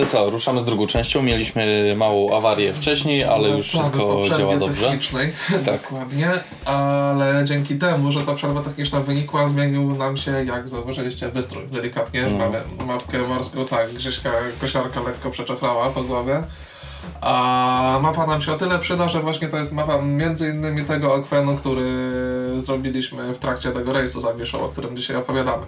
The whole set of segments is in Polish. To co, ruszamy z drugą częścią. Mieliśmy małą awarię wcześniej, ale już wszystko działa dobrze. Technicznej. Tak. Dokładnie, ale dzięki temu, że ta przerwa techniczna wynikła, zmienił nam się, jak zauważyliście, wystrój delikatnie. Mapkę morską, tak, Grześka kosiarka lekko przeczochlała po głowie. A mapa nam się o tyle przyda, że właśnie to jest mapa m.in. tego akwenu, który zrobiliśmy w trakcie tego rejsu Zawiszą, o którym dzisiaj opowiadamy.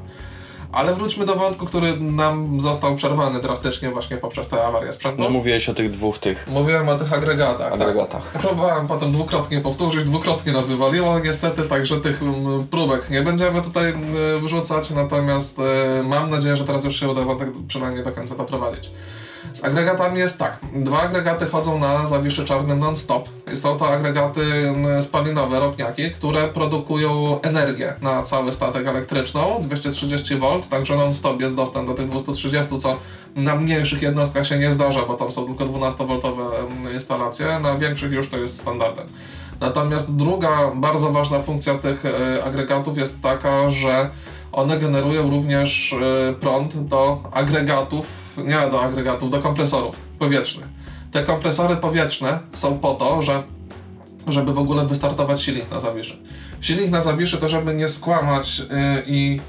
Ale wróćmy do wątku, który nam został przerwany drastycznie właśnie poprzez tę awarię sprzętu. No mówiłeś o tych dwóch tych... Mówiłem o tych agregatach. Agregatach. Tak. Próbowałem potem dwukrotnie powtórzyć, dwukrotnie nas wywaliło niestety, także tych próbek nie będziemy tutaj wrzucać, natomiast mam nadzieję, że teraz już się uda wątek przynajmniej do końca doprowadzić. Z agregatami jest tak. Dwa agregaty chodzą na Zawiszy Czarnym non-stop. Są to agregaty spalinowe, ropniaki, które produkują energię na cały statek elektryczną, 230 V, także non-stop jest dostęp do tych 230, co na mniejszych jednostkach się nie zdarza, bo tam są tylko 12-woltowe instalacje, na większych już to jest standardem. Natomiast druga bardzo ważna funkcja tych agregatów jest taka, że one generują również prąd do agregatów, do kompresorów powietrznych. Te kompresory powietrzne są po to, żeby w ogóle wystartować silnik na Zawiszy. Silnik na Zawiszy to, żeby nie skłamać i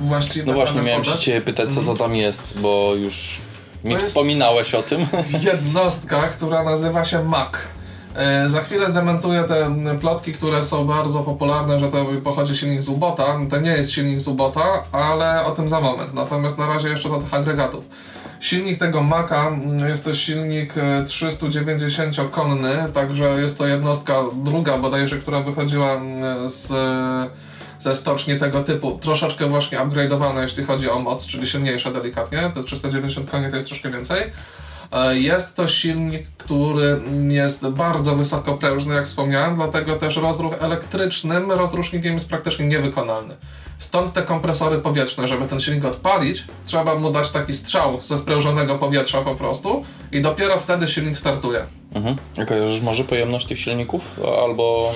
właściwie... No właśnie, miałem się ciebie pytać, co to tam jest, bo już mi wspominałeś o tym. Jednostka, która nazywa się MAC. Za chwilę zdementuję te plotki, które są bardzo popularne, że to pochodzi silnik z ubota. To nie jest silnik z ubota, ale o tym za moment. Natomiast na razie jeszcze do tych agregatów. Silnik tego MAC-a jest to silnik 390-konny, także jest to jednostka druga bodajże, która wychodziła ze stoczni tego typu. Troszeczkę właśnie upgrade'owane, jeśli chodzi o moc, czyli silniejsze delikatnie. Te 390 koni to jest troszkę więcej. Jest to silnik, który jest bardzo wysokoprężny, jak wspomniałem, dlatego też rozruch elektrycznym rozrusznikiem jest praktycznie niewykonalny. Stąd te kompresory powietrzne, żeby ten silnik odpalić, trzeba mu dać taki strzał ze sprężonego powietrza po prostu i dopiero wtedy silnik startuje. Kojarzysz może pojemność tych silników? Albo...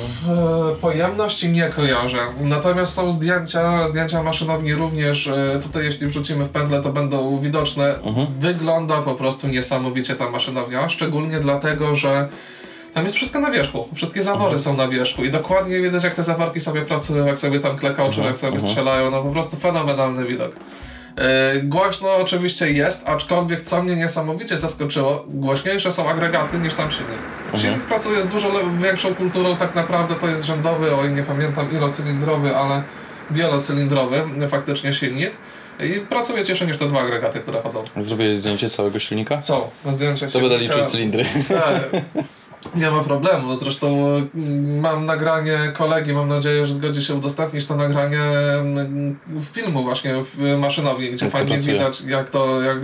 Pojemności nie kojarzę, natomiast są zdjęcia maszynowni również, tutaj jeśli wrzucimy w pętlę to będą widoczne. Wygląda po prostu niesamowicie ta maszynownia, szczególnie dlatego, że tam jest wszystko na wierzchu, wszystkie zawory są na wierzchu i dokładnie widać, jak te zaworki sobie pracują, jak sobie tam klekałczą, jak sobie strzelają, no po prostu fenomenalny widok. Głośno oczywiście jest, aczkolwiek co mnie niesamowicie zaskoczyło, głośniejsze są agregaty niż sam silnik. Silnik pracuje z dużo większą kulturą, tak naprawdę to jest rzędowy, o ile nie pamiętam ilocylindrowy, ale wielocylindrowy faktycznie silnik. I pracuje cieszę niż te dwa agregaty, które chodzą. Zrobię zdjęcie całego silnika? Co? Zdjęcie silnika. To będę liczył cylindry. Nie ma problemu, zresztą mam nagranie kolegi, mam nadzieję, że zgodzi się udostępnić to nagranie filmu właśnie w maszynowni, gdzie fajnie widać,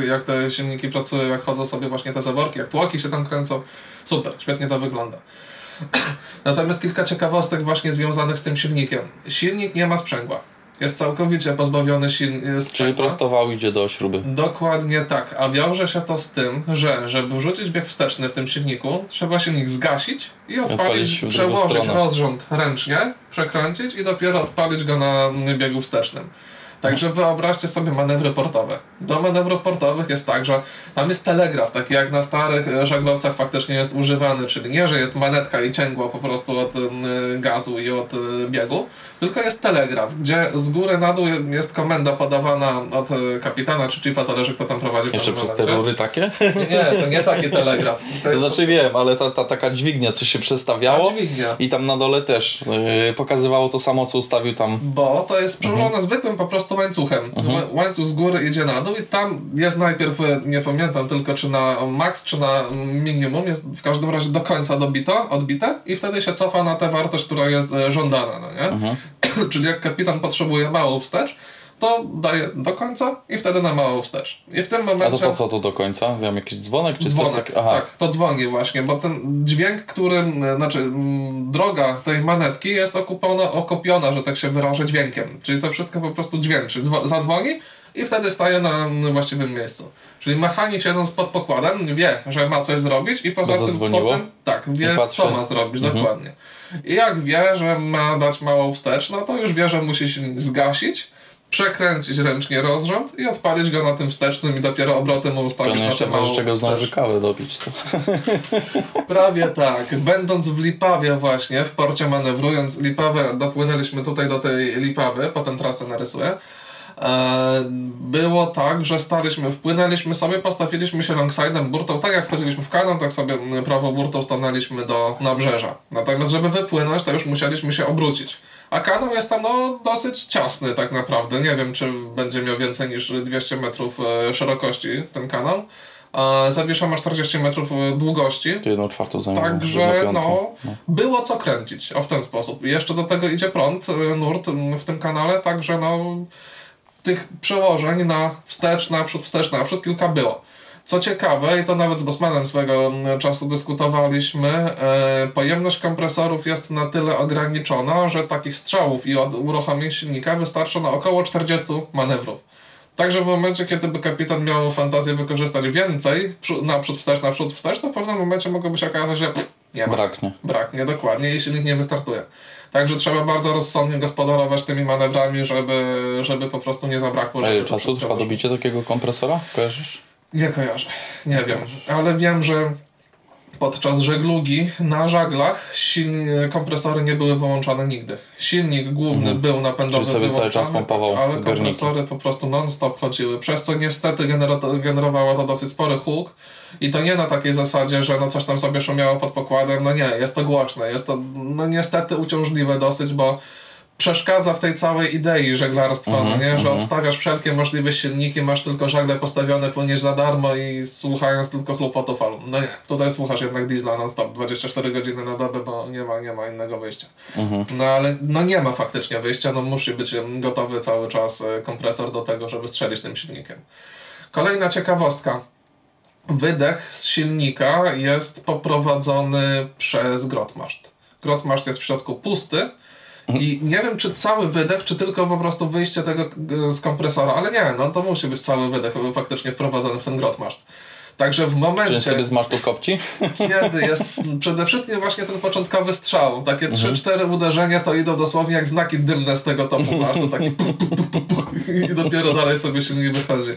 jak te silniki pracują, jak chodzą sobie właśnie te zaworki, jak tłoki się tam kręcą. Super, świetnie to wygląda. Natomiast kilka ciekawostek właśnie związanych z tym silnikiem. Silnik nie ma sprzęgła. Jest całkowicie pozbawiony sprzęgła. Czyli prostował idzie do śruby. Dokładnie tak, a wiąże się to z tym, że żeby wrzucić bieg wsteczny w tym silniku, trzeba silnik zgasić i odpalić, przełożyć rozrząd ręcznie, przekręcić i dopiero odpalić go na biegu wstecznym. Także wyobraźcie sobie manewry portowe. Do manewrów portowych jest tak, że tam jest telegraf, taki jak na starych żaglowcach faktycznie jest używany, czyli nie, że jest manetka i cięgło po prostu od gazu i od biegu, tylko jest telegraf, gdzie z góry na dół jest komenda podawana od kapitana czy chiefa, zależy kto tam prowadzi. Jeszcze przez sterory takie? Nie, to nie taki telegraf. To znaczy wiem, ale ta taka dźwignia, coś się przestawiało i tam na dole też pokazywało to samo, co ustawił tam. Bo to jest przełożone zwykłym po prostu łańcuchem. Łańcuch z góry idzie na dół i tam jest najpierw, nie pamiętam tylko czy na max, czy na minimum, jest w każdym razie do końca odbite i wtedy się cofa na tę wartość, która jest żądana, no nie? Czyli jak kapitan potrzebuje małą wstecz, to daje do końca i wtedy na małą wstecz. I w tym momencie... A to po co to do końca? Wiem, jakiś dzwonek czy coś takiego? Tak, to dzwoni właśnie, bo ten dźwięk, droga tej manetki jest okupiona, że tak się wyrażę, dźwiękiem. Czyli to wszystko po prostu dźwięczy. Zadzwoni i wtedy staje na właściwym miejscu. Czyli mechanik siedząc pod pokładem wie, że ma coś zrobić i poza tym potem wie, co ma zrobić dokładnie. I jak wie, że ma dać małą wstecz, no to już wie, że musi się zgasić przekręcić ręcznie rozrząd i odpalić go na tym wstecznym i dopiero obrotem ustawić na tę małą... To czego zdąży kawę dopić. To. Prawie tak. Będąc w Lipawie właśnie, w porcie manewrując Lipawę, dopłynęliśmy tutaj do tej Lipawy, potem trasę narysuję. Było tak, że wpłynęliśmy sobie, postawiliśmy się longside'em burtą, tak jak wchodziliśmy w kanon, tak sobie prawo burtą stanęliśmy do nabrzeża. Natomiast żeby wypłynąć, to już musieliśmy się obrócić. A kanon jest tam no, dosyć ciasny tak naprawdę, nie wiem czy będzie miał więcej niż 200 metrów szerokości ten kanon. Zawisza ma 40 metrów długości. To 1/4 zajmuje. Także no, było co kręcić w ten sposób. Jeszcze do tego idzie prąd, nurt w tym kanale, także no... Tych przełożeń na wstecz, naprzód kilka było. Co ciekawe, i to nawet z Bosmanem swego czasu dyskutowaliśmy, pojemność kompresorów jest na tyle ograniczona, że takich strzałów i uruchomień silnika wystarczy na około 40 manewrów. Także w momencie, kiedy by kapitan miał fantazję wykorzystać więcej, naprzód, wstecz, to w pewnym momencie mogłoby się okazać, że nie ma. Braknie, dokładnie, i silnik nie wystartuje. Także trzeba bardzo rozsądnie gospodarować tymi manewrami, żeby po prostu nie zabrakło. A ile czasu trwa dobicie takiego kompresora? Kojarzysz? Nie kojarzę, nie wiem. Ale wiem, że podczas żeglugi na żaglach kompresory nie były wyłączane nigdy. Silnik główny był napędowy wyłączany, cały czas pompował ale zbiorniki. Kompresory po prostu non-stop chodziły, przez co niestety generowało to dosyć spory huk. I to nie na takiej zasadzie, że no coś tam sobie szumiało pod pokładem, no nie, jest to głośne, jest to no niestety uciążliwe dosyć, bo przeszkadza w tej całej idei żeglarstwa, że odstawiasz wszelkie możliwe silniki, masz tylko żagle postawione, płyniesz za darmo i słuchając tylko chłopotu fal. No nie, tutaj słuchasz jednak diesla non stop, 24 godziny na dobę, bo nie ma innego wyjścia. No ale no nie ma faktycznie wyjścia, no musi być gotowy cały czas kompresor do tego, żeby strzelić tym silnikiem. Kolejna ciekawostka. Wydech z silnika jest poprowadzony przez grotmaszt. Grotmaszt jest w środku pusty i nie wiem czy cały wydech, czy tylko po prostu wyjście tego z kompresora, ale nie, no to musi być cały wydech faktycznie wprowadzony w ten grotmaszt. Także w momencie... Czy sobie z masztu kopci? Kiedy jest przede wszystkim właśnie ten początkowy strzał, takie 3-4 uderzenia to idą dosłownie jak znaki dymne z tego topu masztu, taki i dopiero dalej sobie silnik wychodzi.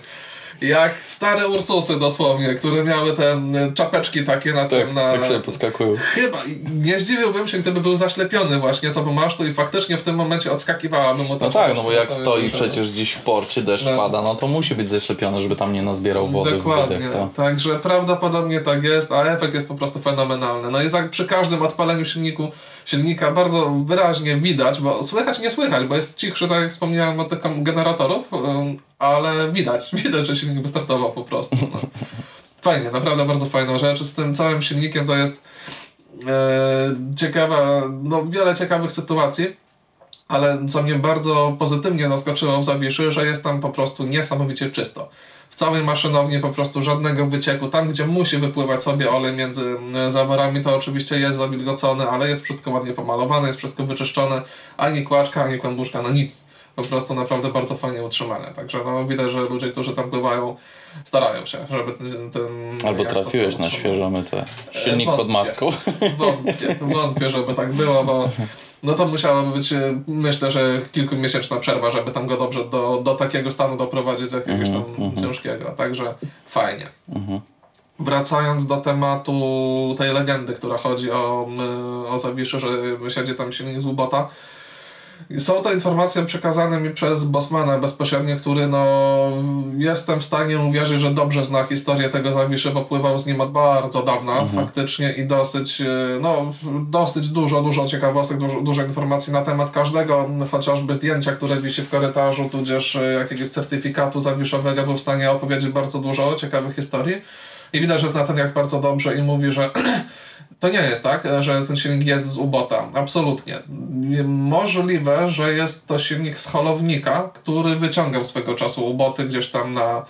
Jak stare Ursusy dosłownie, które miały te czapeczki takie na tym... Tak sobie podskakują. Chyba. Nie zdziwiłbym się, gdyby był zaślepiony właśnie to, bo masz tu i faktycznie w tym momencie odskakiwałaby mu ta czapeczka. No tak, no bo jak stoi przecież gdzieś w porcie, deszcz pada, no to musi być zaślepiony, żeby tam nie nazbierał wody. Dokładnie. W wydech. Dokładnie, także prawdopodobnie tak jest, a efekt jest po prostu fenomenalny. No i przy każdym odpaleniu silnika bardzo wyraźnie widać, bo słychać nie słychać, bo jest cichszy, tak jak wspomniałem o tych generatorów, ale widać, że silnik wystartował po prostu. No. Fajnie, naprawdę bardzo fajna rzecz. Z tym całym silnikiem to jest ciekawa, no wiele ciekawych sytuacji, ale co mnie bardzo pozytywnie zaskoczyło w Zawiszy, że jest tam po prostu niesamowicie czysto. W całej maszynowni po prostu żadnego wycieku. Tam, gdzie musi wypływać sobie olej między zaworami, to oczywiście jest zawilgocony, ale jest wszystko ładnie pomalowane, jest wszystko wyczyszczone. Ani kłaczka, ani kłębuszka, no nic. Po prostu naprawdę bardzo fajnie utrzymane. Także no, widać, że ludzie, którzy tam pływają, starają się, żeby ten albo trafiłeś na świeżą metę. Silnik pod maską. Wątpię, żeby tak było, bo no to musiałaby być, myślę, że kilkumiesięczna przerwa, żeby tam go dobrze do takiego stanu doprowadzić z jakiegoś tam ciężkiego. Także fajnie. Wracając do tematu tej legendy, która chodzi o Zawiszę, że siedzi tam silnik z ubota. Są to informacje przekazane mi przez Bosmana bezpośrednio, który no jestem w stanie uwierzyć, że dobrze zna historię tego Zawiszy, bo pływał z nim od bardzo dawna faktycznie i dosyć dużo ciekawostek, dużo informacji na temat każdego, chociażby zdjęcia, które wisi w korytarzu, tudzież jakiegoś certyfikatu zawiszowego, był w stanie opowiedzieć bardzo dużo ciekawych historii i widać, że zna ten jak bardzo dobrze i mówi, że to nie jest tak, że ten silnik jest z ubota. Absolutnie. Możliwe, że jest to silnik z holownika, który wyciągał swego czasu uboty gdzieś tam na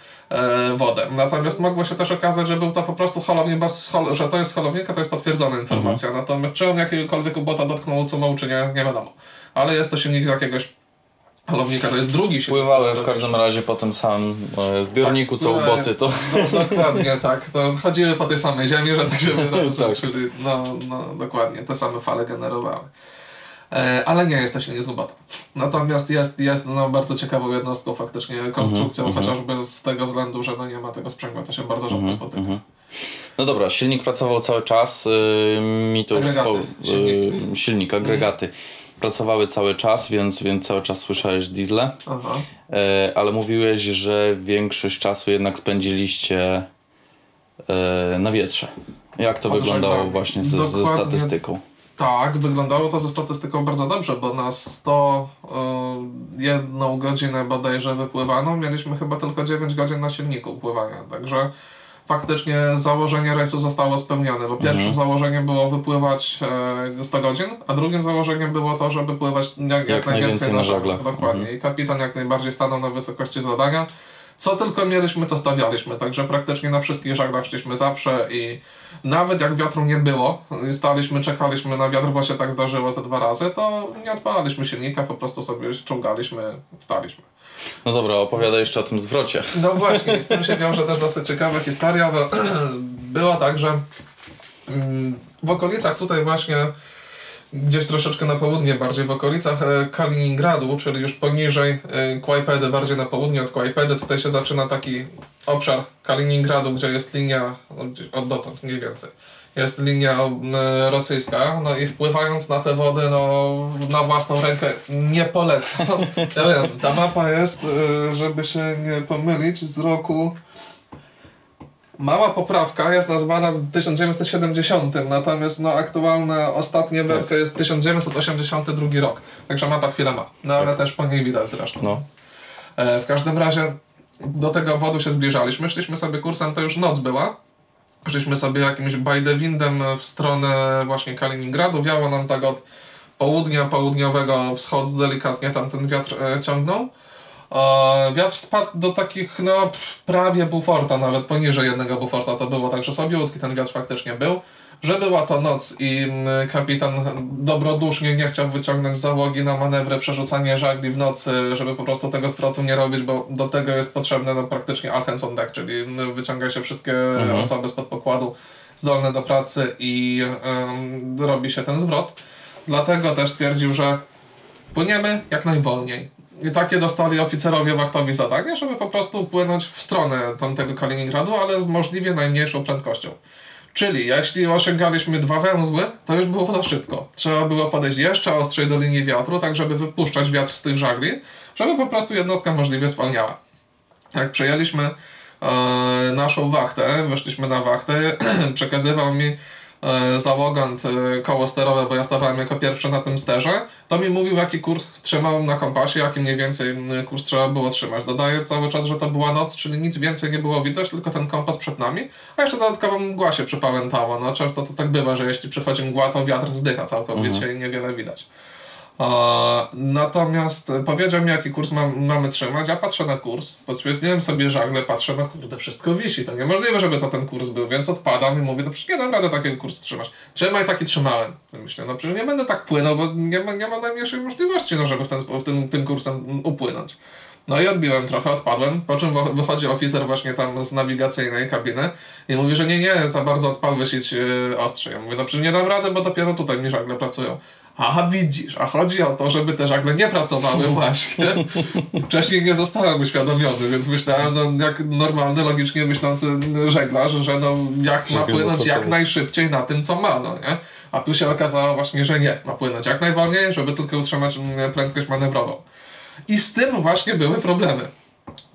wodę. Natomiast mogło się też okazać, że był to po prostu holownik, bo że to jest holownika, to jest potwierdzona informacja. Natomiast czy on jakiegokolwiek ubota dotknął, co mał, czy nie wiadomo. Ale jest to silnik z jakiegoś holownika, to jest drugi silnik. Pływały w każdym razie po tym samym zbiorniku, tak, co uboty to... No, dokładnie, tak. To chodziły po tej samej ziemi, że tak się wydarzy. Czyli, no dokładnie, te same fale generowały. ale nie jest to silnie zubata. Natomiast jest no, bardzo ciekawą jednostką faktycznie, konstrukcją, chociażby z tego względu, że no, nie ma tego sprzęgła, to się bardzo rzadko spotyka. No dobra, silnik pracował cały czas, mi to już silnik, agregaty. Pracowały cały czas, więc cały czas słyszałeś diesle, ale mówiłeś, że większość czasu jednak spędziliście na wietrze. Jak to wyglądało właśnie ze statystyką? Tak, wyglądało to ze statystyką bardzo dobrze, bo na 101 godzinę bodajże wypływaną mieliśmy chyba tylko 9 godzin na silniku pływania, także faktycznie założenie rejsu zostało spełnione, bo pierwszym założeniem było wypływać 100 godzin, a drugim założeniem było to, żeby pływać jak najwięcej na żagle. Dokładnie. I kapitan jak najbardziej stanął na wysokości zadania. Co tylko mieliśmy, to stawialiśmy, także praktycznie na wszystkich żaglach szliśmy zawsze i nawet jak wiatru nie było, staliśmy, czekaliśmy na wiatr, bo się tak zdarzyło ze 2 razy, to nie odpalaliśmy silnika, po prostu sobie czołgaliśmy, staliśmy. No dobra, opowiadaj jeszcze o tym zwrocie. No właśnie, z tym się wiąże też dosyć ciekawa historia, bo było tak, że w okolicach tutaj właśnie, gdzieś troszeczkę na południe bardziej, w okolicach Kaliningradu, czyli już poniżej Kłajpedy, bardziej na południe od Kłajpedy, tutaj się zaczyna taki obszar Kaliningradu, gdzie jest linia, od dotąd mniej więcej, jest linia rosyjska, no i wpływając na te wody, no na własną rękę nie polecam. Ja wiem, ta mapa jest, żeby się nie pomylić, z roku... Mała poprawka jest nazwana w 1970, natomiast no, aktualna ostatnia wersja jest 1982 rok. Także mapa chwilę ma, no ale też po niej widać zresztą. No. W każdym razie do tego obwodu się zbliżaliśmy, szliśmy sobie kursem, to już noc była. Szliśmy sobie jakimś bajdewindem w stronę właśnie Kaliningradu, wiało nam tak od południa, południowego wschodu, delikatnie tam ten wiatr ciągnął. Wiatr spadł do takich, no prawie buforta, nawet poniżej 1 buforta to było, także słabiutki ten wiatr faktycznie był. Że była to noc i kapitan dobrodusznie nie chciał wyciągnąć załogi na manewry, przerzucanie żagli w nocy, żeby po prostu tego zwrotu nie robić, bo do tego jest potrzebne no, praktycznie all hands on deck, czyli wyciąga się wszystkie osoby spod pokładu zdolne do pracy i robi się ten zwrot. Dlatego też twierdził, że płyniemy jak najwolniej. I takie dostali oficerowie wachtowi zadanie, żeby po prostu płynąć w stronę tamtego Kaliningradu, ale z możliwie najmniejszą prędkością. Czyli jeśli osiągaliśmy 2 węzły, to już było za szybko. Trzeba było podejść jeszcze ostrzej do linii wiatru, tak żeby wypuszczać wiatr z tych żagli, żeby po prostu jednostka możliwie spalniała. Jak przejęliśmy naszą wachtę, weszliśmy na wachtę, przekazywał mi załogant koło sterowe, bo ja stawałem jako pierwszy na tym sterze, to mi mówił, jaki kurs trzymałem na kompasie, jaki mniej więcej kurs trzeba było trzymać. Dodaję cały czas, że to była noc, czyli nic więcej nie było widać, tylko ten kompas przed nami, a jeszcze dodatkowo mgła się przypałętała. No, często to tak bywa, że jeśli przychodzi mgła, to wiatr zdycha całkowicie i niewiele widać. Natomiast powiedział mi, jaki kurs mamy trzymać, ja patrzę na kurs, podświetliłem sobie żagle, patrzę, no kurde, wszystko wisi, to niemożliwe, żeby to ten kurs był, więc odpadam i mówię, no przecież nie dam rady takiego kursu trzymać. Trzymaj, taki trzymałem. Myślę, no przecież nie będę tak płynął, bo nie ma najmniejszej możliwości, no, żeby tym kursem upłynąć. No i odbiłem trochę, odpadłem, po czym wychodzi oficer właśnie tam z nawigacyjnej kabiny i mówi, że nie, za bardzo odpadłeś, sieć ostrzej. Ja mówię, no przecież nie dam rady, bo dopiero tutaj mi żagle pracują. Aha, widzisz, a chodzi o to, żeby te żagle nie pracowały właśnie. Wcześniej nie zostałem uświadomiony, więc myślałem, no, jak normalny, logicznie myślący żeglarz, że no, jak ma płynąć jak najszybciej na tym, co ma, no nie? A tu się okazało właśnie, że nie, ma płynąć jak najwolniej, żeby tylko utrzymać prędkość manewrową. I z tym właśnie były problemy,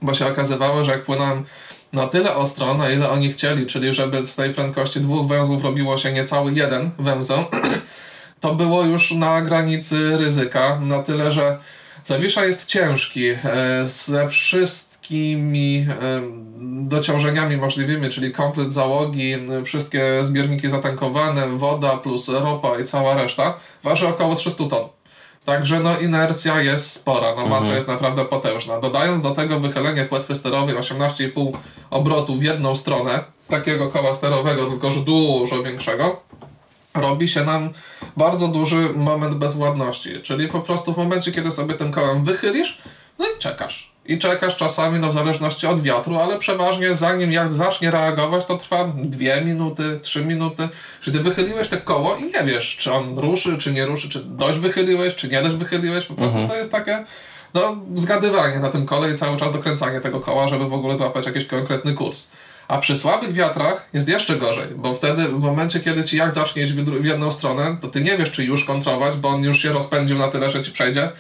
bo się okazywało, że jak płynąłem na tyle ostro, na ile oni chcieli, czyli żeby z tej prędkości 2 węzłów robiło się niecały 1 węzeł, to było już na granicy ryzyka, na tyle, że Zawisza jest ciężki, ze wszystkimi dociążeniami możliwymi, czyli komplet załogi, wszystkie zbiorniki zatankowane, woda plus ropa i cała reszta, waży około 300 ton. Także no inercja jest spora, no masa jest naprawdę potężna. Dodając do tego wychylenie płetwy sterowej 18,5 obrotu w jedną stronę, takiego koła sterowego, tylko że dużo większego, robi się nam bardzo duży moment bezwładności, czyli po prostu w momencie, kiedy sobie tym kołem wychylisz, no i czekasz. i czekasz czasami, no w zależności od wiatru, ale przeważnie zanim jak zacznie reagować, to trwa 2 minuty, 3 minuty. Czyli ty wychyliłeś te koło i nie wiesz, czy on ruszy, czy nie ruszy, czy dość wychyliłeś, czy nie dość wychyliłeś. Po prostu to jest takie no, zgadywanie na tym kole i cały czas dokręcanie tego koła, żeby w ogóle złapać jakiś konkretny kurs. A przy słabych wiatrach jest jeszcze gorzej, bo wtedy w momencie, kiedy ci jak zacznie iść w jedną stronę, to ty nie wiesz, czy już kontrować, bo on już się rozpędził na tyle, że ci przejdzie,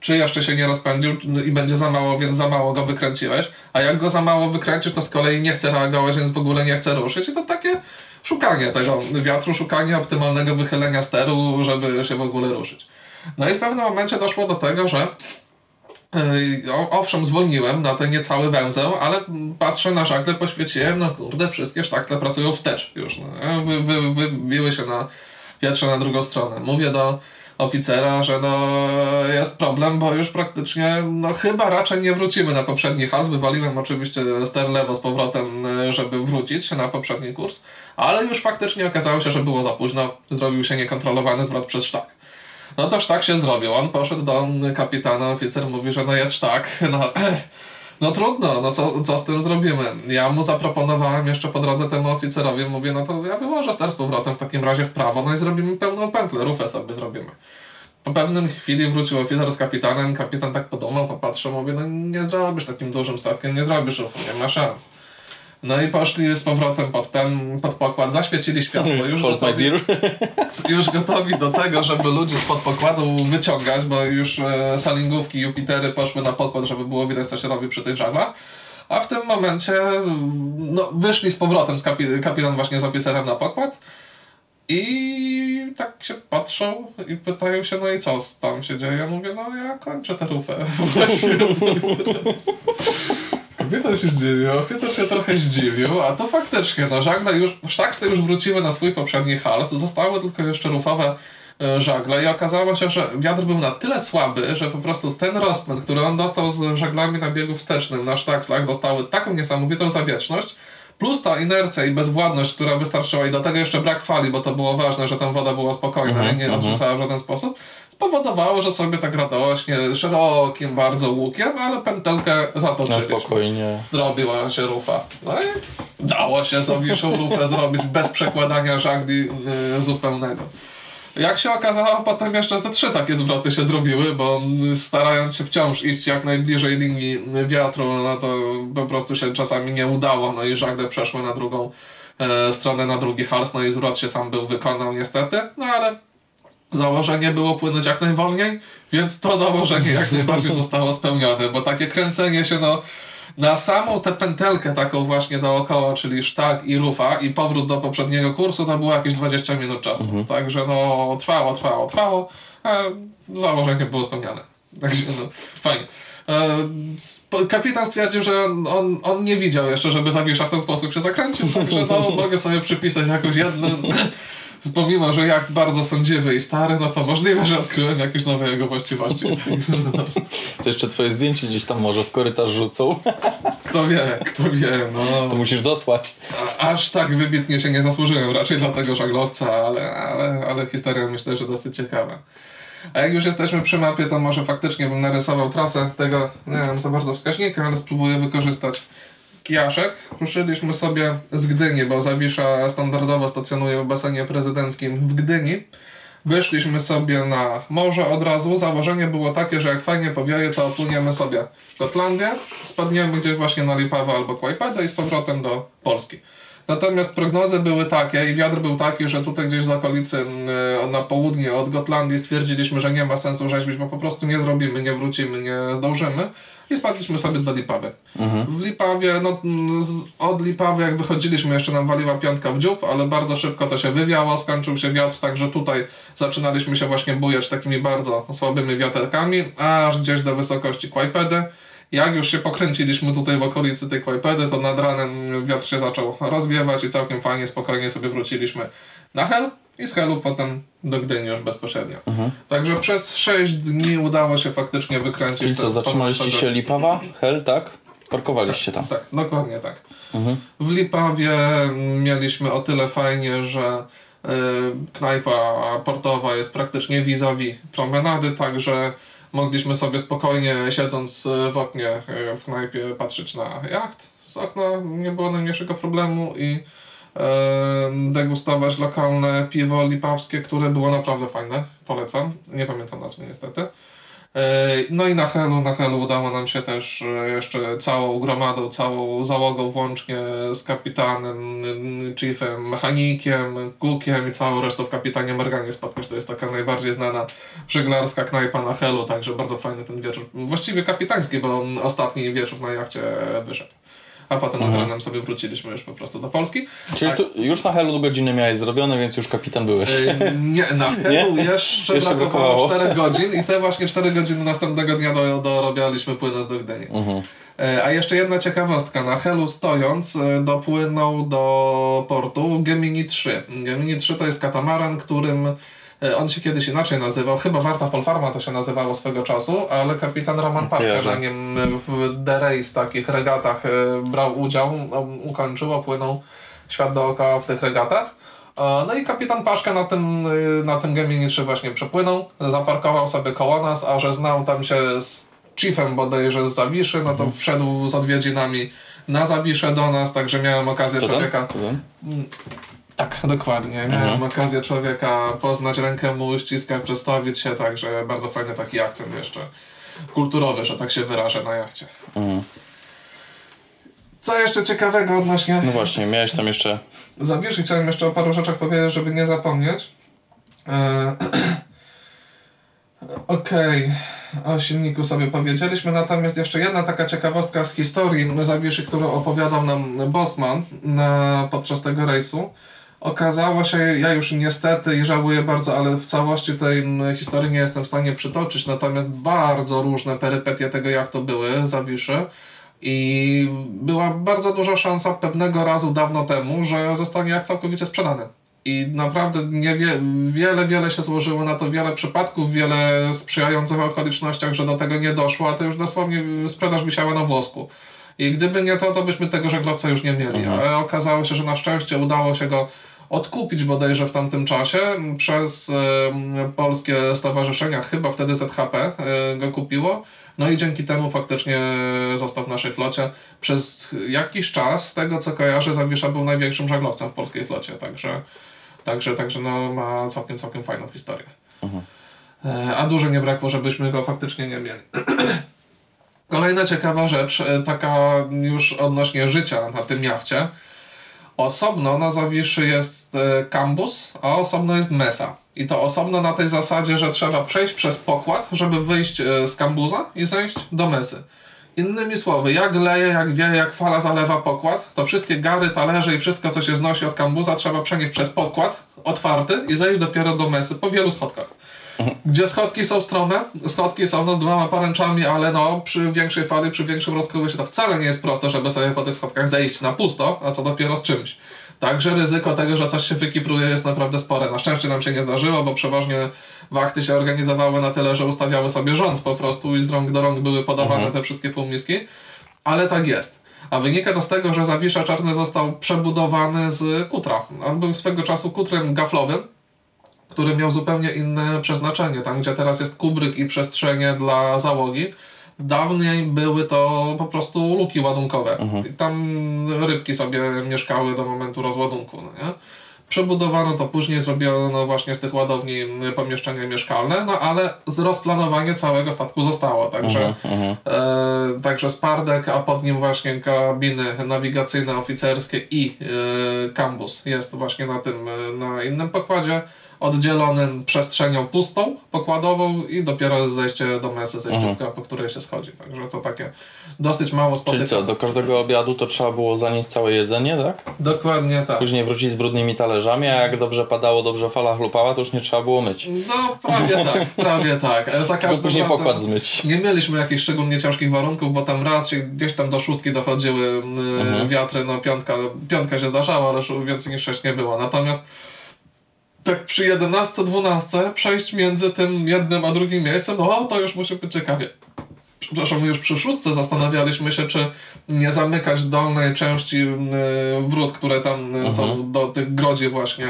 czy jeszcze się nie rozpędził i będzie za mało, więc za mało go wykręciłeś, a jak go za mało wykręcisz, to z kolei nie chce reagować, więc w ogóle nie chce ruszyć i to takie szukanie tego wiatru, szukanie optymalnego wychylenia steru, żeby się w ogóle ruszyć. No i w pewnym momencie doszło do tego, że owszem, zwolniłem na ten niecały węzeł, ale patrzę na żagle, poświeciłem, no kurde, wszystkie sztakle pracują wstecz już. No, wybiły się na wietrze na drugą stronę. Mówię do oficera, że no, jest problem, bo już praktycznie, no chyba raczej nie wrócimy na poprzedni has. Wywaliłem oczywiście ster lewo z powrotem, żeby wrócić na poprzedni kurs, ale już faktycznie okazało się, że było za późno. Zrobił się niekontrolowany zwrot przez sztak. No to sztak się zrobił. On poszedł do kapitana, oficer mówi, że no jest sztak. No trudno, no co z tym zrobimy? Ja mu zaproponowałem jeszcze po drodze temu oficerowi, mówię, no to ja wyłożę ster z powrotem w takim razie w prawo, no i zrobimy pełną pętlę, rufę sobie zrobimy. Po pewnym chwili wrócił oficer z kapitanem, kapitan tak podumał, popatrzył, mówi, no nie zrobisz takim dużym statkiem, nie zrobisz rufu, nie ma szans. No i poszli z powrotem pod pokład, zaświecili światło, już gotowi do tego, żeby ludzi spod pokładu wyciągać, bo już salingówki Jupitery poszły na pokład, żeby było widać, co się robi przy tych żaglach. A w tym momencie no, wyszli z powrotem, kapitan właśnie z oficerem na pokład i tak się patrzą i pytają się, no i co tam się dzieje? Ja mówię, no ja kończę tę rufę. Kobieta się zdziwiła, oficer się trochę zdziwił, a to faktycznie, no żagle już, sztaksle już wróciły na swój poprzedni hals, zostały tylko jeszcze rufowe żagle i okazało się, że wiatr był na tyle słaby, że po prostu ten rozpęd, który on dostał z żaglami na biegu wstecznym na sztakslach, dostały taką niesamowitą zawietrzność, plus ta inercja i bezwładność, która wystarczyła i do tego jeszcze brak fali, bo to było ważne, że tam woda była spokojna i nie odrzucała w żaden sposób, spowodowało, że sobie tak radośnie, szerokim bardzo łukiem, ale pętelkę zatoczyliśmy. No spokojnie. Zrobiła się rufa. No i dało się Zawiszą rufę zrobić bez przekładania żagli zupełnego. Jak się okazało, potem jeszcze ze 3 takie zwroty się zrobiły, bo starając się wciąż iść jak najbliżej linii wiatru, no to po prostu się czasami nie udało, no i żagle przeszły na drugą stronę, na drugi hals, no i zwrot się sam był wykonał niestety, no ale założenie było płynąć jak najwolniej, więc to założenie jak najbardziej zostało spełnione, bo takie kręcenie się no na samą tę pętelkę taką właśnie dookoła, czyli sztak i rufa i powrót do poprzedniego kursu, to było jakieś 20 minut czasu. Także no trwało, a założenie było spełniane. Także no fajnie. Kapitan stwierdził, że on nie widział jeszcze, żeby Zawisza w ten sposób się zakręcił, także no mogę sobie przypisać jakąś jedną... Pomimo, że jak bardzo sądziwy i stary, no to możliwe, że odkryłem jakieś nowe jego właściwości. To jeszcze twoje zdjęcie gdzieś tam może w korytarz rzucą. Kto wie, no. To musisz dosłać. Aż tak wybitnie się nie zasłużyłem raczej dla tego żaglowca, ale historia myślę, że dosyć ciekawa. A jak już jesteśmy przy mapie, to może faktycznie bym narysował trasę tego, nie wiem za bardzo wskaźnika, ale spróbuję wykorzystać. Kijaszek. Ruszyliśmy sobie z Gdyni, bo Zawisza standardowo stacjonuje w basenie prezydenckim w Gdyni. Wyszliśmy sobie na morze od razu. Założenie było takie, że jak fajnie powieje, to opłyniemy sobie Gotlandię, spadniemy gdzieś właśnie na Lipawę albo Kłajpedę i z powrotem do Polski. Natomiast prognozy były takie i wiatr był taki, że tutaj gdzieś z okolicy na południe od Gotlandii stwierdziliśmy, że nie ma sensu rzeźbić, bo po prostu nie zrobimy, nie wrócimy, nie zdążymy. I spadliśmy sobie do Lipawy. W Lipawie, no od Lipawy jak wychodziliśmy, jeszcze nam waliła 5 w dziób, ale bardzo szybko to się wywiało, skończył się wiatr, także tutaj zaczynaliśmy się właśnie bujać takimi bardzo słabymi wiaterkami, aż gdzieś do wysokości Kłajpedy. Jak już się pokręciliśmy tutaj w okolicy tej Kłajpedy, to nad ranem wiatr się zaczął rozwiewać i całkiem fajnie, spokojnie sobie wróciliśmy na Hel i z Helu potem do Gdyni już bezpośrednio. Także przez 6 dni udało się faktycznie wykręcić. Czyli co, zatrzymaliście się Lipawa, Hel, tak? Parkowaliście tam. Tak, dokładnie tak. W Lipawie mieliśmy o tyle fajnie, że knajpa portowa jest praktycznie vis-a-vis promenady, także mogliśmy sobie spokojnie, siedząc w oknie w knajpie, patrzeć na jacht z okna, nie było najmniejszego problemu i degustować lokalne piwo lipawskie, które było naprawdę fajne, polecam, nie pamiętam nazwy niestety. No i na Helu udało nam się też jeszcze całą gromadą, całą załogą, włącznie z kapitanem, chiefem, mechanikiem, kukiem i całą resztą w Kapitanie Morganie spotkać. To jest taka najbardziej znana żeglarska knajpa na Helu, także bardzo fajny ten wieczór. Właściwie kapitański, bo ostatni wieczór na jachcie wyszedł. A potem nad ranem sobie wróciliśmy już po prostu do Polski. Czyli tu już na Helu godzinę miałeś zrobione, więc już kapitan byłeś. Nie, na Helu jeszcze brakowało 4 godzin i te właśnie 4 godziny następnego dnia dorobialiśmy płynąc do Gdyni. A jeszcze jedna ciekawostka. Na Helu stojąc dopłynął do portu Gemini 3. Gemini 3 to jest katamaran, którym on się kiedyś inaczej nazywał, chyba Marta Polfarma to się nazywało swego czasu, ale kapitan Roman Paszka na nim w The Race takich regatach brał udział, ukończył, opłynął świat dookoła w tych regatach. No i kapitan Paszka na tym Gemini 3 właśnie przepłynął, zaparkował sobie koło nas, a że znał tam się z chiefem bodajże z Zawiszy, no to wszedł z odwiedzinami na Zawiszę do nas, także miałem okazję Tak, dokładnie. Miałem okazję człowieka poznać, rękę mu uściskać, przedstawić się, także bardzo fajny taki akcent jeszcze kulturowy, że tak się wyrażę na jachcie. Co jeszcze ciekawego odnośnie... No właśnie, miałeś tam jeszcze... Zawisz, chciałem jeszcze o paru rzeczach powiedzieć, żeby nie zapomnieć. Okej. O silniku sobie powiedzieliśmy, natomiast jeszcze jedna taka ciekawostka z historii Zawiszy, którą opowiadał nam Bosman podczas tego rejsu. Okazało się, ja już niestety i żałuję bardzo, ale w całości tej historii nie jestem w stanie przytoczyć, natomiast bardzo różne perypetie tego jachtu były, Zawiszy. I była bardzo duża szansa pewnego razu dawno temu, że zostanie jacht całkowicie sprzedany. I naprawdę wiele się złożyło na to, wiele przypadków, wiele sprzyjających okolicznościach, że do tego nie doszło, a to już dosłownie sprzedaż wisiała na włosku. I gdyby nie to, to byśmy tego żeglowca już nie mieli. Ale okazało się, że na szczęście udało się go odkupić bodajże w tamtym czasie przez polskie stowarzyszenia, chyba wtedy ZHP go kupiło. No i dzięki temu faktycznie został w naszej flocie. Przez jakiś czas, z tego co kojarzę, Zawisza był największym żaglowcem w polskiej flocie, także no, ma całkiem fajną historię. A dużo nie brakło, żebyśmy go faktycznie nie mieli. Kolejna ciekawa rzecz, taka już odnośnie życia na tym jachcie. Osobno na Zawiszy jest kambus, a osobno jest mesa. I to osobno na tej zasadzie, że trzeba przejść przez pokład, żeby wyjść z kambuza i zejść do mesy. Innymi słowy, jak leje, jak wieje, jak fala zalewa pokład, to wszystkie gary, talerze i wszystko, co się znosi od kambuza, trzeba przenieść przez pokład otwarty i zejść dopiero do mesy po wielu schodkach. Gdzie schodki są strome, schodki są z dwoma poręczami, ale no przy większej fali, przy większym rozkołysie to wcale nie jest proste, żeby sobie po tych schodkach zejść na pusto, a co dopiero z czymś. Także ryzyko tego, że coś się wykipruje, jest naprawdę spore. Na szczęście nam się nie zdarzyło, bo przeważnie wachty się organizowały na tyle, że ustawiały sobie rząd po prostu i z rąk do rąk były podawane te wszystkie półmiski, ale tak jest. A wynika to z tego, że Zawisza Czarny został przebudowany z kutra. On był swego czasu kutrem gaflowym, który miał zupełnie inne przeznaczenie. Tam, gdzie teraz jest kubryk i przestrzenie dla załogi, dawniej były to po prostu luki ładunkowe. I tam rybki sobie mieszkały do momentu rozładunku. No nie? Przebudowano to później, zrobiono właśnie z tych ładowni pomieszczenia mieszkalne, no ale rozplanowanie całego statku zostało. Także spardek, a pod nim właśnie kabiny nawigacyjne, oficerskie i kambus jest właśnie na innym pokładzie, oddzielonym przestrzenią pustą, pokładową i dopiero zejście do mesy, zejściówka, po której się schodzi. Także to takie dosyć mało spotykane. Czyli co, do każdego obiadu to trzeba było zanieść całe jedzenie, tak? Dokładnie tak. Później wrócić z brudnymi talerzami, a jak dobrze padało, dobrze fala chlupała, to już nie trzeba było myć. No prawie tak, prawie tak. Za każdym później razem pokład zmyć. Nie mieliśmy jakichś szczególnie ciężkich warunków, bo tam raz gdzieś tam do 6 dochodziły wiatry, no piątka się zdarzała, ale więcej niż 6 nie było. Natomiast tak przy 11-12 przejść między tym jednym a drugim miejscem, no to już musi być ciekawie. Przepraszam, już przy 6 zastanawialiśmy się, czy nie zamykać dolnej części wrót, które tam są do tych grodzi właśnie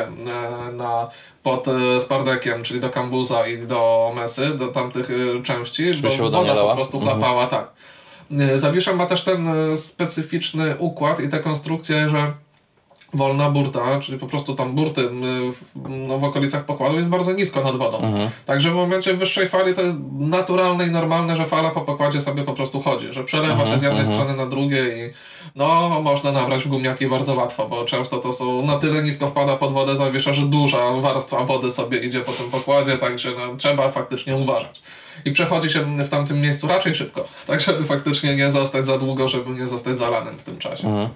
na pod Spardekiem, czyli do kambuza i do mesy, do tamtych części, bo woda po prostu chlapała, tak. Zawisza ma też ten specyficzny układ i tę konstrukcję, że wolna burta, czyli po prostu tam burty w okolicach pokładu jest bardzo nisko nad wodą. Także w momencie wyższej fali to jest naturalne i normalne, że fala po pokładzie sobie po prostu chodzi, że przelewa się z jednej strony na drugie i no można nabrać w gumniaki bardzo łatwo, bo często to są, na tyle nisko wpada pod wodę Zawisza, że duża warstwa wody sobie idzie po tym pokładzie, także no, trzeba faktycznie uważać. I przechodzi się w tamtym miejscu raczej szybko, tak żeby faktycznie nie zostać za długo, żeby nie zostać zalanym w tym czasie.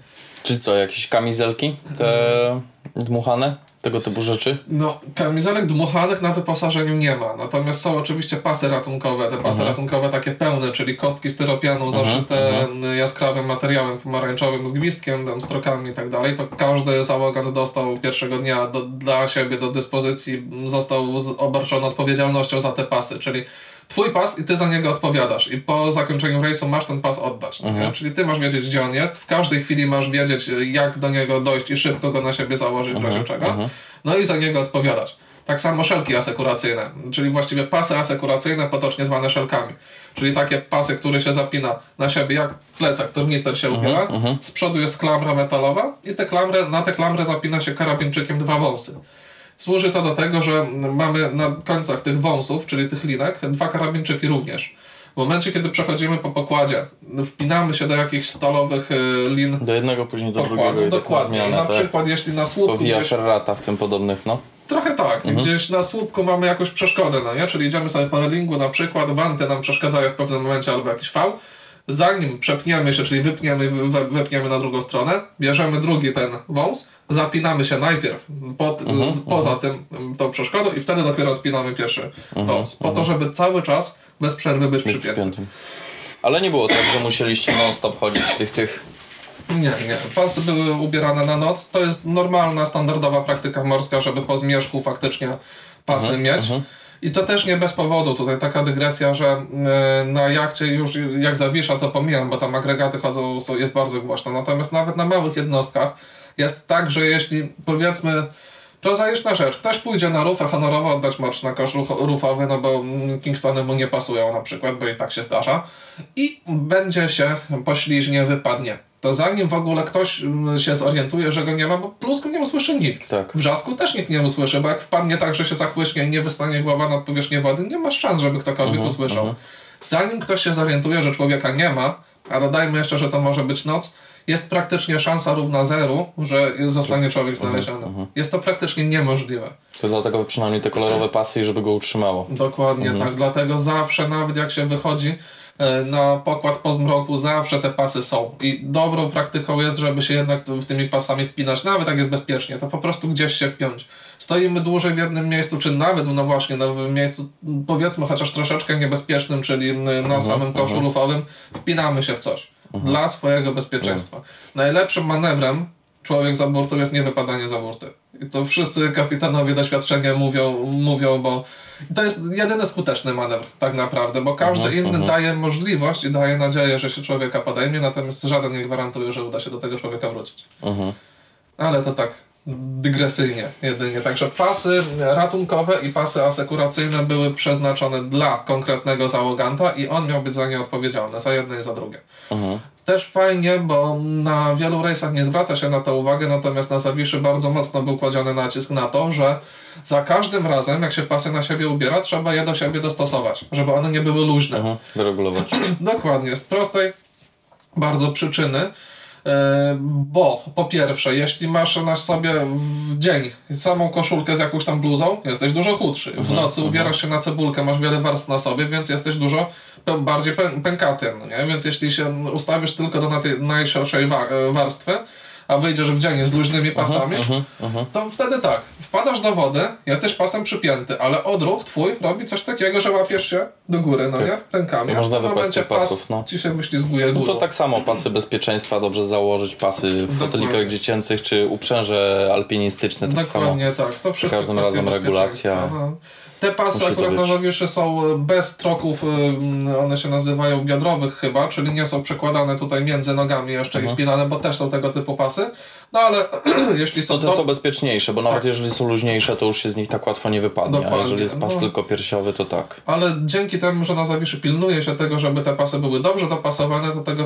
Czy co, jakieś kamizelki te dmuchane? Tego typu rzeczy? No, kamizelek dmuchanych na wyposażeniu nie ma, natomiast są oczywiście pasy ratunkowe, te pasy ratunkowe takie pełne, czyli kostki styropianu zaszyte jaskrawym materiałem pomarańczowym z gwizdkiem, tam strokami i tak dalej, to każdy załogan dostał pierwszego dnia dla siebie do dyspozycji, został obarczony odpowiedzialnością za te pasy, czyli twój pas i ty za niego odpowiadasz i po zakończeniu rejsu masz ten pas oddać, nie? Czyli ty masz wiedzieć, gdzie on jest, w każdej chwili masz wiedzieć, jak do niego dojść i szybko go na siebie założyć w razie czego, no i za niego odpowiadać. Tak samo szelki asekuracyjne, czyli właściwie pasy asekuracyjne, potocznie zwane szelkami, czyli takie pasy, które się zapina na siebie jak plecak, tornister się ubiera, z przodu jest klamra metalowa i na tę klamrę zapina się karabinczykiem 2 wąsy. Służy to do tego, że mamy na końcach tych wąsów, czyli tych linek, 2 karabinczyki również. W momencie, kiedy przechodzimy po pokładzie, wpinamy się do jakichś stalowych lin. Do jednego, później do drugiego. Dokładnie. Zmiana, na przykład, jeśli na słupku gdzieś... Ferrata w tym podobnych, no. Trochę tak. Gdzieś na słupku mamy jakąś przeszkodę, no nie? Czyli idziemy sobie po relingu, na przykład wanty nam przeszkadzają w pewnym momencie albo jakiś fał. Zanim przepniemy się, czyli wepniemy na drugą stronę, bierzemy drugi ten wąs, zapinamy się najpierw poza tym tą przeszkodą i wtedy dopiero odpinamy pierwszy wąs. Po to, żeby cały czas bez przerwy być przypiętym. Ale nie było tak, że musieliście non-stop chodzić tych... Nie. Pasy były ubierane na noc. To jest normalna, standardowa praktyka morska, żeby po zmierzchu faktycznie pasy mieć. I to też nie bez powodu, tutaj taka dygresja, że na jachcie już jak Zawisza to pomijam, bo tam agregaty chodzą, jest bardzo głośno, natomiast nawet na małych jednostkach jest tak, że jeśli powiedzmy prozaiczna rzecz, ktoś pójdzie na rufę honorowo oddać mocz na kosz rufowy, no bo Kingstony mu nie pasują na przykład, bo i tak się zdarza i będzie się pośliźnie, wypadnie. To zanim w ogóle ktoś się zorientuje, że go nie ma, bo plusku nie usłyszy nikt. Tak. Wrzasku też nikt nie usłyszy, bo jak wpadnie tak, że się zachłyśnie i nie wystanie głowa nad powierzchnię wody, nie ma szans, żeby ktokolwiek usłyszał. Zanim ktoś się zorientuje, że człowieka nie ma, a dodajmy jeszcze, że to może być noc, jest praktycznie szansa równa zeru, że zostanie człowiek znaleziony. Jest to praktycznie niemożliwe. To dlatego przynajmniej te kolorowe pasy, żeby go utrzymało. Dokładnie tak, dlatego zawsze, nawet jak się wychodzi na pokład po zmroku, zawsze te pasy są i dobrą praktyką jest, żeby się jednak tymi pasami wpinać, nawet jak jest bezpiecznie, to po prostu gdzieś się wpiąć. Stoimy dłużej w jednym miejscu, czy nawet no właśnie w miejscu powiedzmy chociaż troszeczkę niebezpiecznym, czyli na samym koszu rufowym, wpinamy się w coś dla swojego bezpieczeństwa. Najlepszym manewrem człowiek za burtą jest niewypadanie za burty. I to wszyscy kapitanowie doświadczenia mówią, bo to jest jedyny skuteczny manewr tak naprawdę, bo każdy inny daje możliwość i daje nadzieję, że się człowieka podejmie, natomiast żaden nie gwarantuje, że uda się do tego człowieka wrócić. Ale to tak dygresyjnie jedynie. Także pasy ratunkowe i pasy asekuracyjne były przeznaczone dla konkretnego załoganta i on miał być za nie odpowiedzialny, za jedno i za drugie. Też fajnie, bo na wielu rejsach nie zwraca się na to uwagę, natomiast na Zawiszy bardzo mocno był kładziony nacisk na to, że za każdym razem, jak się pasy na siebie ubiera, trzeba je do siebie dostosować, żeby one nie były luźne. Wyregulować. Dokładnie, z prostej bardzo przyczyny. Bo po pierwsze, jeśli masz na sobie w dzień samą koszulkę z jakąś tam bluzą, jesteś dużo chudszy. W nocy ubierasz się na cebulkę, masz wiele warstw na sobie, więc jesteś dużo bardziej pękaty. No nie? Więc jeśli się ustawisz tylko do tej najszerszej warstwy, a wyjdziesz w dzień z luźnymi pasami, to wtedy tak, wpadasz do wody, jesteś pasem przypięty, ale odruch twój robi coś takiego, że łapiesz się do góry, no nie? Rękami. Można w tym momencie pasów, no. Ci się wyślizguje górą. No to tak samo pasy bezpieczeństwa dobrze założyć, pasy w fotelikach dziecięcych czy uprzęże alpinistyczne, tak dokładnie samo. Tak. To wszystko za każdym razem regulacja. Te pasy akurat na Zawiszy są bez troków, one się nazywają biodrowych chyba, czyli nie są przekładane tutaj między nogami jeszcze i wpinane, bo też są tego typu pasy, No ale jeśli są to są bezpieczniejsze, bo nawet jeżeli są luźniejsze, to już się z nich tak łatwo nie wypadnie. Dokładnie. A jeżeli jest pas tylko piersiowy, to tak. Ale dzięki temu, że na Zawiszy pilnuje się tego, żeby te pasy były dobrze dopasowane, to tego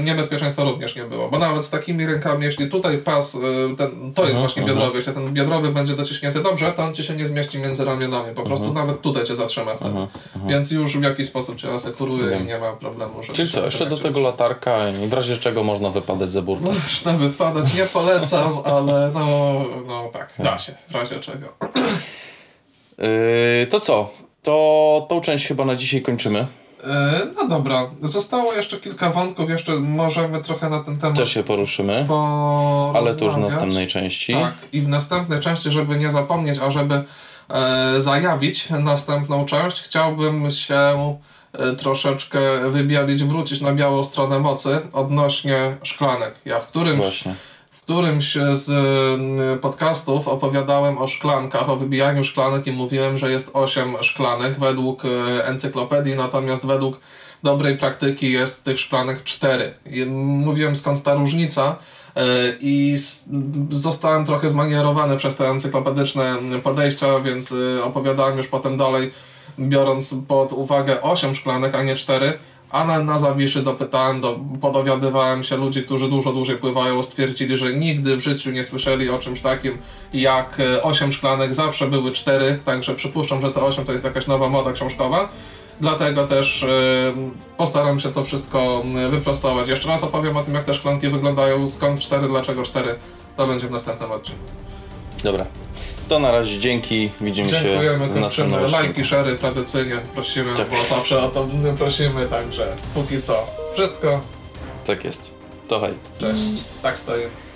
niebezpieczeństwa również nie było. Bo nawet z takimi rękami, jeśli tutaj pas, to jest właśnie biodrowy, jeśli ten biodrowy będzie dociśnięty dobrze, to on ci się nie zmieści między ramionami. Po prostu nawet tutaj cię zatrzyma wtedy. Więc już w jakiś sposób cię asekuruje i nie ma problemu. Żeby czyli co, jeszcze do tego latarka i w razie czego można wypadać za burtę? Można wypadać, nie polecam, ale no tak, da się, w razie czego. To co? To tą część chyba na dzisiaj kończymy. No dobra, zostało jeszcze kilka wątków, jeszcze możemy trochę na ten temat też się poruszymy, ale to już w następnej części. Tak, i w następnej części, żeby nie zapomnieć, a żeby zajawić następną część, chciałbym się troszeczkę wrócić na białą stronę mocy odnośnie szklanek. Ja w którymś z podcastów opowiadałem o szklankach, o wybijaniu szklanek i mówiłem, że jest 8 szklanek według encyklopedii, natomiast według dobrej praktyki jest tych szklanek 4. I mówiłem, skąd ta różnica i zostałem trochę zmanierowany przez te encyklopedyczne podejścia, więc opowiadałem już potem dalej, biorąc pod uwagę 8 szklanek, a nie 4. Ale na Zawiszy dopytałem, podowiadywałem się ludzi, którzy dużo dłużej pływają, stwierdzili, że nigdy w życiu nie słyszeli o czymś takim jak 8 szklanek, zawsze były 4, także przypuszczam, że te 8 to jest jakaś nowa moda książkowa. Dlatego też postaram się to wszystko wyprostować. Jeszcze raz opowiem o tym, jak te szklanki wyglądają, skąd 4, dlaczego 4, to będzie w następnym odcinku. Dobra, to na razie dzięki, dziękujemy, się w następnym odcinku. Lajki, share tradycyjnie, prosimy, tak. Bo zawsze o to prosimy, także póki co wszystko. Tak jest, to hej. Cześć, tak stoję.